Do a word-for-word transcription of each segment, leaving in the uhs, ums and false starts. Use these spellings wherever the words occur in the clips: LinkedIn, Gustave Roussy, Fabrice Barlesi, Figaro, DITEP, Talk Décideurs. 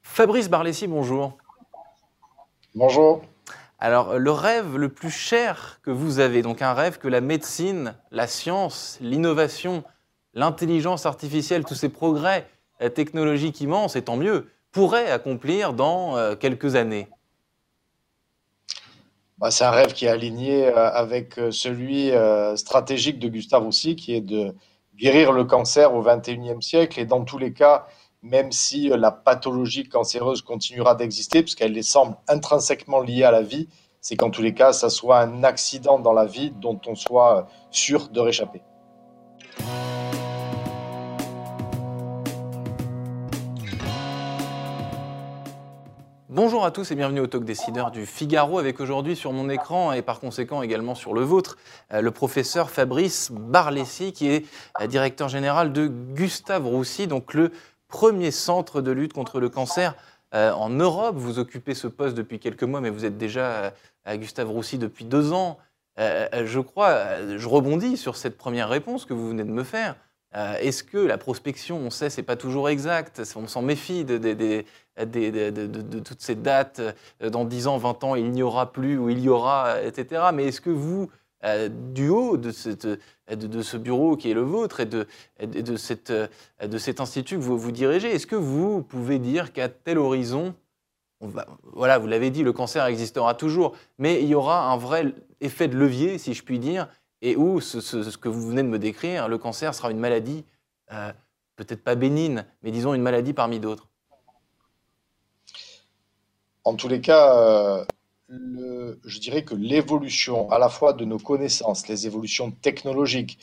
Fabrice Barlesi, bonjour. Bonjour. Alors, le rêve le plus cher que vous avez, donc un rêve que la médecine, la science, l'innovation, l'intelligence artificielle, tous ces progrès technologiques immenses, et tant mieux, pourraient accomplir dans quelques années. Bah, c'est un rêve qui est aligné avec celui stratégique de Gustave Roussy, qui est de guérir le cancer au vingt et unième siècle, et dans tous les cas, même si la pathologie cancéreuse continuera d'exister, puisqu'elle les semble intrinsèquement liée à la vie, c'est qu'en tous les cas, ça soit un accident dans la vie dont on soit sûr de réchapper. Bonjour à tous et bienvenue au Talk Décideurs du Figaro, avec aujourd'hui sur mon écran et par conséquent également sur le vôtre, le professeur Fabrice Barlesi, qui est directeur général de Gustave Roussy, donc le premier centre de lutte contre le cancer euh, en Europe. Vous occupez ce poste depuis quelques mois, mais vous êtes déjà à Gustave Roussy depuis deux ans. Euh, je crois, je rebondis sur cette première réponse que vous venez de me faire. Euh, est-ce que la prospection, on sait, c'est pas toujours exact, on s'en méfie de, de, de, de, de, de, de, de toutes ces dates, dans dix ans, vingt ans, il n'y aura plus, ou il y aura, et cetera. Mais est-ce que vous, Euh, du haut de, cette, de, de ce bureau qui est le vôtre et de, de, de, cette, de cet institut que vous, vous dirigez, est-ce que vous pouvez dire qu'à tel horizon, on va, voilà, vous l'avez dit, le cancer existera toujours, mais il y aura un vrai effet de levier, si je puis dire, et où ce, ce, ce que vous venez de me décrire, le cancer sera une maladie, euh, peut-être pas bénigne, mais disons une maladie parmi d'autres? En tous les cas... Euh... Le, je dirais que l'évolution à la fois de nos connaissances, les évolutions technologiques,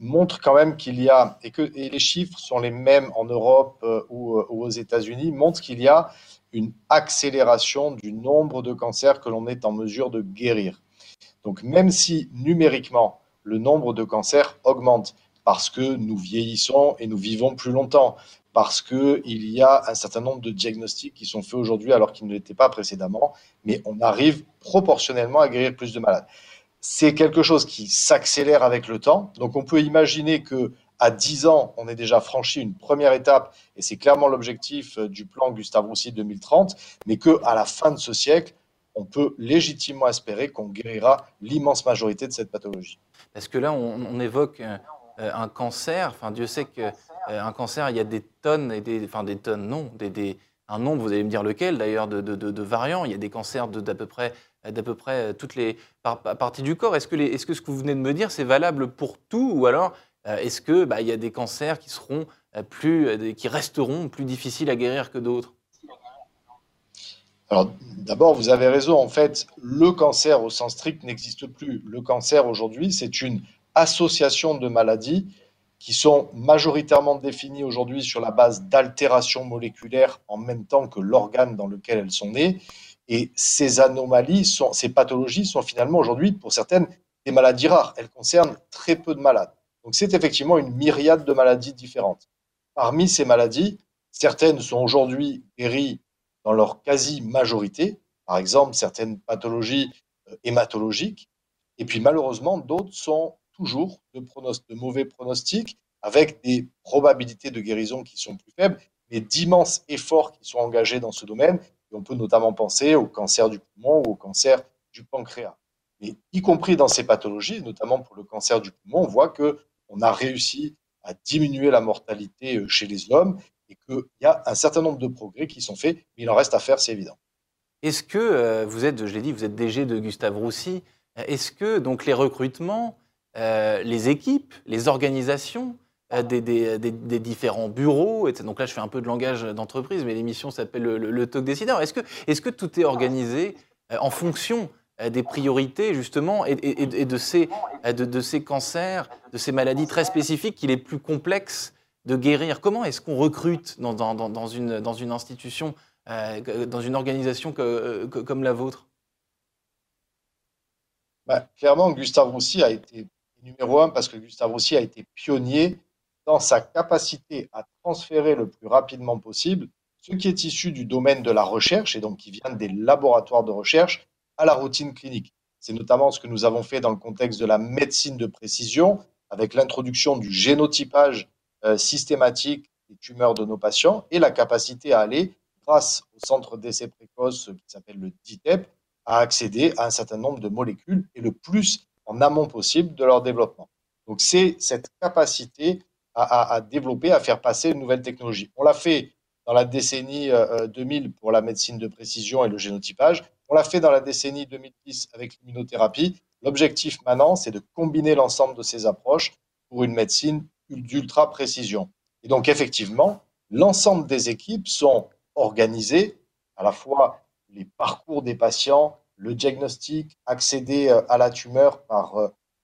montre quand même qu'il y a, et, que, et les chiffres sont les mêmes en Europe euh, ou, ou aux États-Unis, montre qu'il y a une accélération du nombre de cancers que l'on est en mesure de guérir. Donc même si numériquement, le nombre de cancers augmente parce que nous vieillissons et nous vivons plus longtemps, parce qu'il y a un certain nombre de diagnostics qui sont faits aujourd'hui alors qu'ils ne l'étaient pas précédemment, mais on arrive proportionnellement à guérir plus de malades. C'est quelque chose qui s'accélère avec le temps, donc on peut imaginer qu'à dix ans, on ait déjà franchi une première étape, et c'est clairement l'objectif du plan Gustave Roussy deux mille trente, mais qu'à la fin de ce siècle, on peut légitimement espérer qu'on guérira l'immense majorité de cette pathologie. Parce que là, on, on évoque... Euh, un cancer, enfin Dieu sait qu'un euh, cancer, il y a des tonnes, et des, enfin des tonnes, non, des, des, un nombre, vous allez me dire lequel d'ailleurs, de, de, de, de variants. Il y a des cancers de, d'à peu près, d'à peu près toutes les par, parties du corps. Est-ce que, les, est-ce que ce que vous venez de me dire, c'est valable pour tout, ou alors euh, est-ce que bah, il y a des cancers qui seront plus, qui resteront plus difficiles à guérir que d'autres? Alors, d'abord, vous avez raison. En fait, le cancer au sens strict n'existe plus. Le cancer aujourd'hui, c'est une association de maladies qui sont majoritairement définies aujourd'hui sur la base d'altérations moléculaires en même temps que l'organe dans lequel elles sont nées. Et ces anomalies, sont, ces pathologies sont finalement aujourd'hui, pour certaines, des maladies rares. Elles concernent très peu de malades. Donc c'est effectivement une myriade de maladies différentes. Parmi ces maladies, certaines sont aujourd'hui guéries dans leur quasi-majorité, par exemple certaines pathologies euh, hématologiques, et puis malheureusement, d'autres sont toujours de, pronost- de mauvais pronostics, avec des probabilités de guérison qui sont plus faibles, mais d'immenses efforts qui sont engagés dans ce domaine. Et on peut notamment penser au cancer du poumon ou au cancer du pancréas. Mais y compris dans ces pathologies, notamment pour le cancer du poumon, on voit qu'on a réussi à diminuer la mortalité chez les hommes et qu'il y a un certain nombre de progrès qui sont faits, mais il en reste à faire, c'est évident. Est-ce que, euh, vous êtes, je l'ai dit, vous êtes D G de Gustave Roussy, est-ce que donc, les recrutements... Euh, les équipes, les organisations euh, des, des, des, des différents bureaux, et donc là je fais un peu de langage d'entreprise, mais l'émission s'appelle le, le, le Talk Décideur. Est-ce que, est-ce que tout est organisé euh, en fonction euh, des priorités justement et, et, et de, ces, euh, de, de ces cancers, de ces maladies très spécifiques, qu'il est plus complexe de guérir. Comment est-ce qu'on recrute dans, dans, dans, une, dans une institution, euh, dans une organisation que, que, comme la vôtre? Bah, clairement, Gustave Roussy a été numéro un parce que Gustave Roussy a été pionnier dans sa capacité à transférer le plus rapidement possible ce qui est issu du domaine de la recherche et donc qui vient des laboratoires de recherche à la routine clinique. C'est notamment ce que nous avons fait dans le contexte de la médecine de précision avec l'introduction du génotypage euh, systématique des tumeurs de nos patients et la capacité à aller, grâce au centre d'essai précoce qui s'appelle le D I T E P, à accéder à un certain nombre de molécules et le plus en amont possible de leur développement. Donc c'est cette capacité à, à, à développer, à faire passer une nouvelle technologie. On l'a fait dans la décennie deux mille pour la médecine de précision et le génotypage. On l'a fait dans la décennie deux mille dix avec l'immunothérapie. L'objectif maintenant, c'est de combiner l'ensemble de ces approches pour une médecine d'ultra précision. Et donc, effectivement, l'ensemble des équipes sont organisées, à la fois les parcours des patients, le diagnostic, accéder à la tumeur par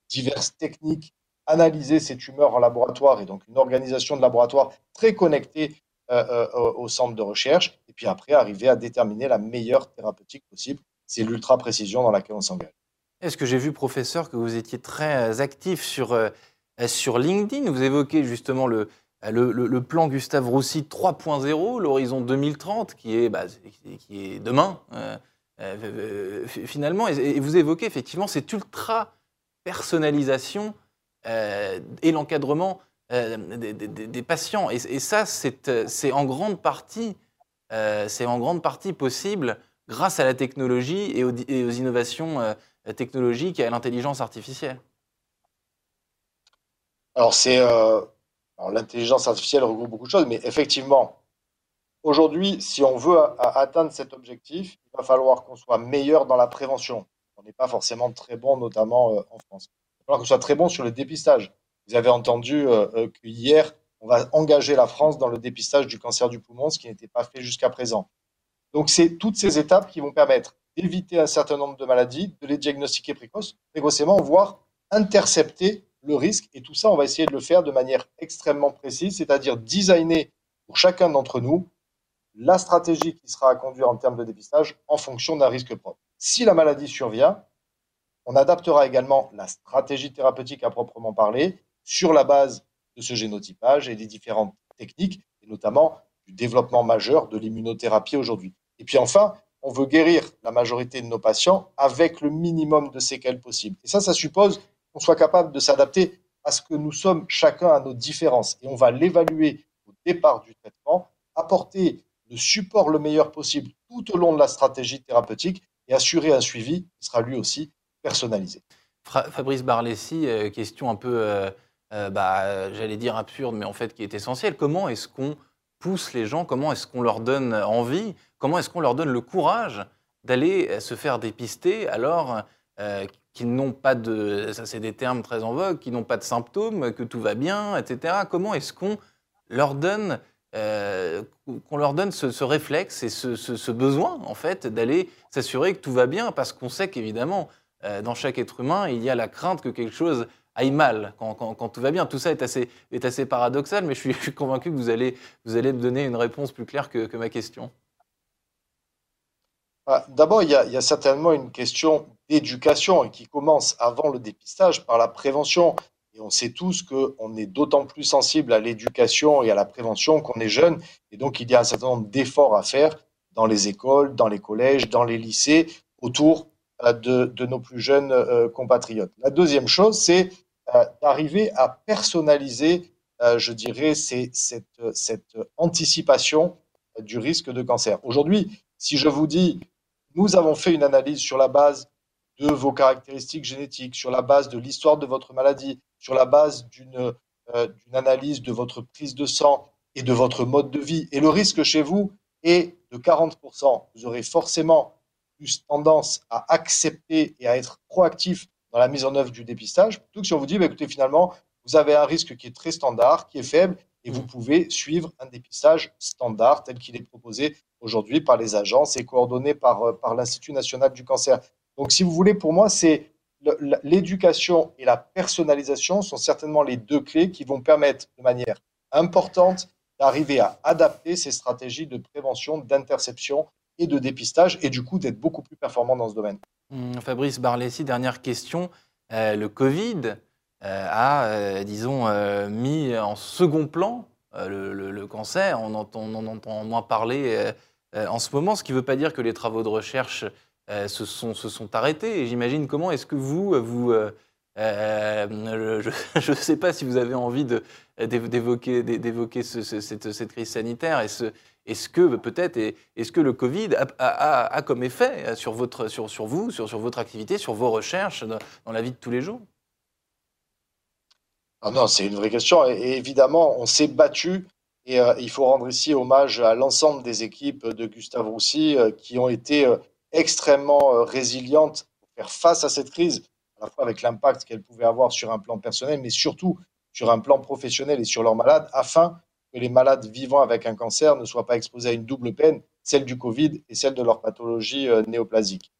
diverses techniques, analyser ces tumeurs en laboratoire et donc une organisation de laboratoire très connectée Euh, euh, au centre de recherche, et puis après, arriver à déterminer la meilleure thérapeutique possible. C'est l'ultra-précision dans laquelle on s'engage. Est-ce que j'ai vu, professeur, que vous étiez très actif sur, euh, sur LinkedIn? Vous évoquez justement le, le, le, le plan Gustave Roussy trois point zéro, l'horizon deux mille trente, qui est, bah, qui est demain, euh, euh, finalement. Et, et vous évoquez effectivement cette ultra-personnalisation euh, et l'encadrement Euh, des, des, des patients. Et, et ça, c'est en grande partie, euh, c'est en grande partie possible grâce à la technologie et aux, et aux innovations euh, technologiques et à l'intelligence artificielle. Alors, c'est euh, l'intelligence artificielle regroupe beaucoup de choses, mais effectivement, aujourd'hui, si on veut a, a atteindre cet objectif, il va falloir qu'on soit meilleur dans la prévention. On n'est pas forcément très bon, notamment euh, en France. Il va falloir qu'on soit très bon sur le dépistage. Vous avez entendu euh, qu'hier, on va engager la France dans le dépistage du cancer du poumon, ce qui n'était pas fait jusqu'à présent. Donc, c'est toutes ces étapes qui vont permettre d'éviter un certain nombre de maladies, de les diagnostiquer précoce, précocement, voire intercepter le risque. Et tout ça, on va essayer de le faire de manière extrêmement précise, c'est-à-dire designer pour chacun d'entre nous la stratégie qui sera à conduire en termes de dépistage en fonction d'un risque propre. Si la maladie survient, on adaptera également la stratégie thérapeutique à proprement parler sur la base de ce génotypage et des différentes techniques, et notamment du développement majeur de l'immunothérapie aujourd'hui. Et puis enfin, on veut guérir la majorité de nos patients avec le minimum de séquelles possible. Et ça, ça suppose qu'on soit capable de s'adapter à ce que nous sommes chacun à nos différences. Et on va l'évaluer au départ du traitement, apporter le support le meilleur possible tout au long de la stratégie thérapeutique et assurer un suivi qui sera lui aussi personnalisé. Fabrice Barlesi, question un peu... Euh... Euh, bah, j'allais dire absurde, mais en fait qui est essentiel. Comment est-ce qu'on pousse les gens? Comment est-ce qu'on leur donne envie? Comment est-ce qu'on leur donne le courage d'aller se faire dépister alors euh, qu'ils n'ont pas de... Ça, c'est des termes très en vogue, qu'ils n'ont pas de symptômes, que tout va bien, et cetera. Comment est-ce qu'on leur donne, euh, qu'on leur donne ce, ce réflexe et ce, ce, ce besoin, en fait, d'aller s'assurer que tout va bien? Parce qu'on sait qu'évidemment, euh, dans chaque être humain, il y a la crainte que quelque chose... aille mal, quand, quand, quand tout va bien. Tout ça est assez, est assez paradoxal, mais je suis, je suis convaincu que vous allez, vous allez me donner une réponse plus claire que, que ma question. D'abord, il y a, il y a certainement une question d'éducation et qui commence avant le dépistage par la prévention. Et on sait tous qu'on est d'autant plus sensible à l'éducation et à la prévention qu'on est jeune. Et donc, il y a un certain nombre d'efforts à faire dans les écoles, dans les collèges, dans les lycées, autour De, de nos plus jeunes euh, compatriotes. La deuxième chose, c'est euh, d'arriver à personnaliser, euh, je dirais, ces, cette, cette anticipation euh, du risque de cancer. Aujourd'hui, si je vous dis, nous avons fait une analyse sur la base de vos caractéristiques génétiques, sur la base de l'histoire de votre maladie, sur la base d'une euh, d'une analyse de votre prise de sang et de votre mode de vie, et le risque chez vous est de quarante pour cent, vous aurez forcément plus tendance à accepter et à être proactif dans la mise en œuvre du dépistage, plutôt que si on vous dit, bah, écoutez, finalement, vous avez un risque qui est très standard, qui est faible, et vous pouvez suivre un dépistage standard tel qu'il est proposé aujourd'hui par les agences et coordonné par, par l'Institut national du cancer. Donc, si vous voulez, pour moi, c'est l'éducation et la personnalisation sont certainement les deux clés qui vont permettre de manière importante d'arriver à adapter ces stratégies de prévention, d'interception et de dépistage, et du coup d'être beaucoup plus performant dans ce domaine. Mmh, Fabrice Barlesi, dernière question. Euh, le Covid euh, a, euh, disons, euh, mis en second plan euh, le, le, le cancer. On, ent- on en entend moins parler euh, euh, en ce moment, ce qui ne veut pas dire que les travaux de recherche euh, se, sont, se sont arrêtés. Et j'imagine, comment est-ce que vous... vous euh, Euh, je ne sais pas si vous avez envie de, d'évoquer, d'évoquer ce, ce, cette, cette crise sanitaire. Est-ce, est-ce que peut-être, est-ce que le Covid a, a, a comme effet sur, votre, sur, sur vous, sur, sur votre activité, sur vos recherches dans, dans la vie de tous les jours? Ah non, c'est une vraie question. Et, et évidemment, on s'est battu. Et euh, il faut rendre ici hommage à l'ensemble des équipes de Gustave Roussy euh, qui ont été euh, extrêmement euh, résilientes pour faire face à cette crise, à la fois avec l'impact qu'elles pouvaient avoir sur un plan personnel, mais surtout sur un plan professionnel et sur leurs malades, afin que les malades vivant avec un cancer ne soient pas exposés à une double peine, celle du Covid et celle de leur pathologie néoplasique.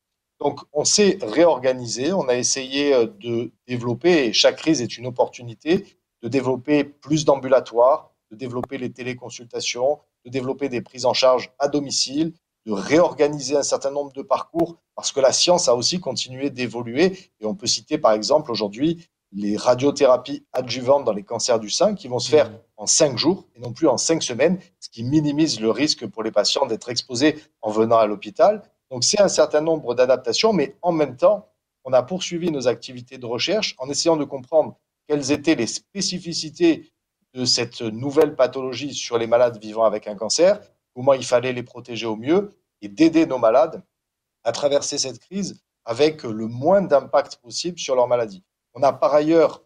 Donc, on s'est réorganisé, on a essayé de développer, et chaque crise est une opportunité, de développer plus d'ambulatoires, de développer les téléconsultations, de développer des prises en charge à domicile, de réorganiser un certain nombre de parcours, parce que la science a aussi continué d'évoluer. Et on peut citer par exemple aujourd'hui les radiothérapies adjuvantes dans les cancers du sein qui vont se faire en cinq jours et non plus en cinq semaines, ce qui minimise le risque pour les patients d'être exposés en venant à l'hôpital. Donc c'est un certain nombre d'adaptations, mais en même temps, on a poursuivi nos activités de recherche en essayant de comprendre quelles étaient les spécificités de cette nouvelle pathologie sur les malades vivant avec un cancer, comment il fallait les protéger au mieux et d'aider nos malades à traverser cette crise avec le moins d'impact possible sur leur maladie. On a par ailleurs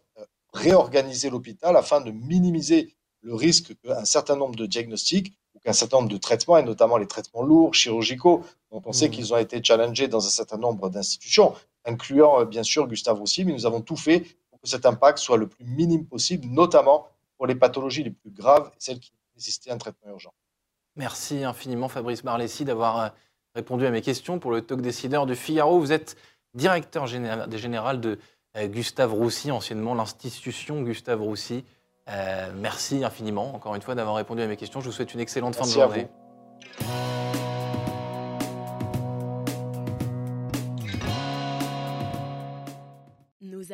réorganisé l'hôpital afin de minimiser le risque qu'un certain nombre de diagnostics ou qu'un certain nombre de traitements, et notamment les traitements lourds, chirurgicaux, dont on sait mmh. qu'ils ont été challengés dans un certain nombre d'institutions, incluant bien sûr Gustave Roussy, mais nous avons tout fait pour que cet impact soit le plus minime possible, notamment pour les pathologies les plus graves, celles qui nécessitaient un traitement urgent. Merci infiniment Fabrice Barlesi d'avoir répondu à mes questions pour le Talk Décideurs du Figaro. Vous êtes directeur général de Gustave Roussy, anciennement l'institution Gustave Roussy. Euh, merci infiniment encore une fois d'avoir répondu à mes questions. Je vous souhaite une excellente merci fin de journée. Nos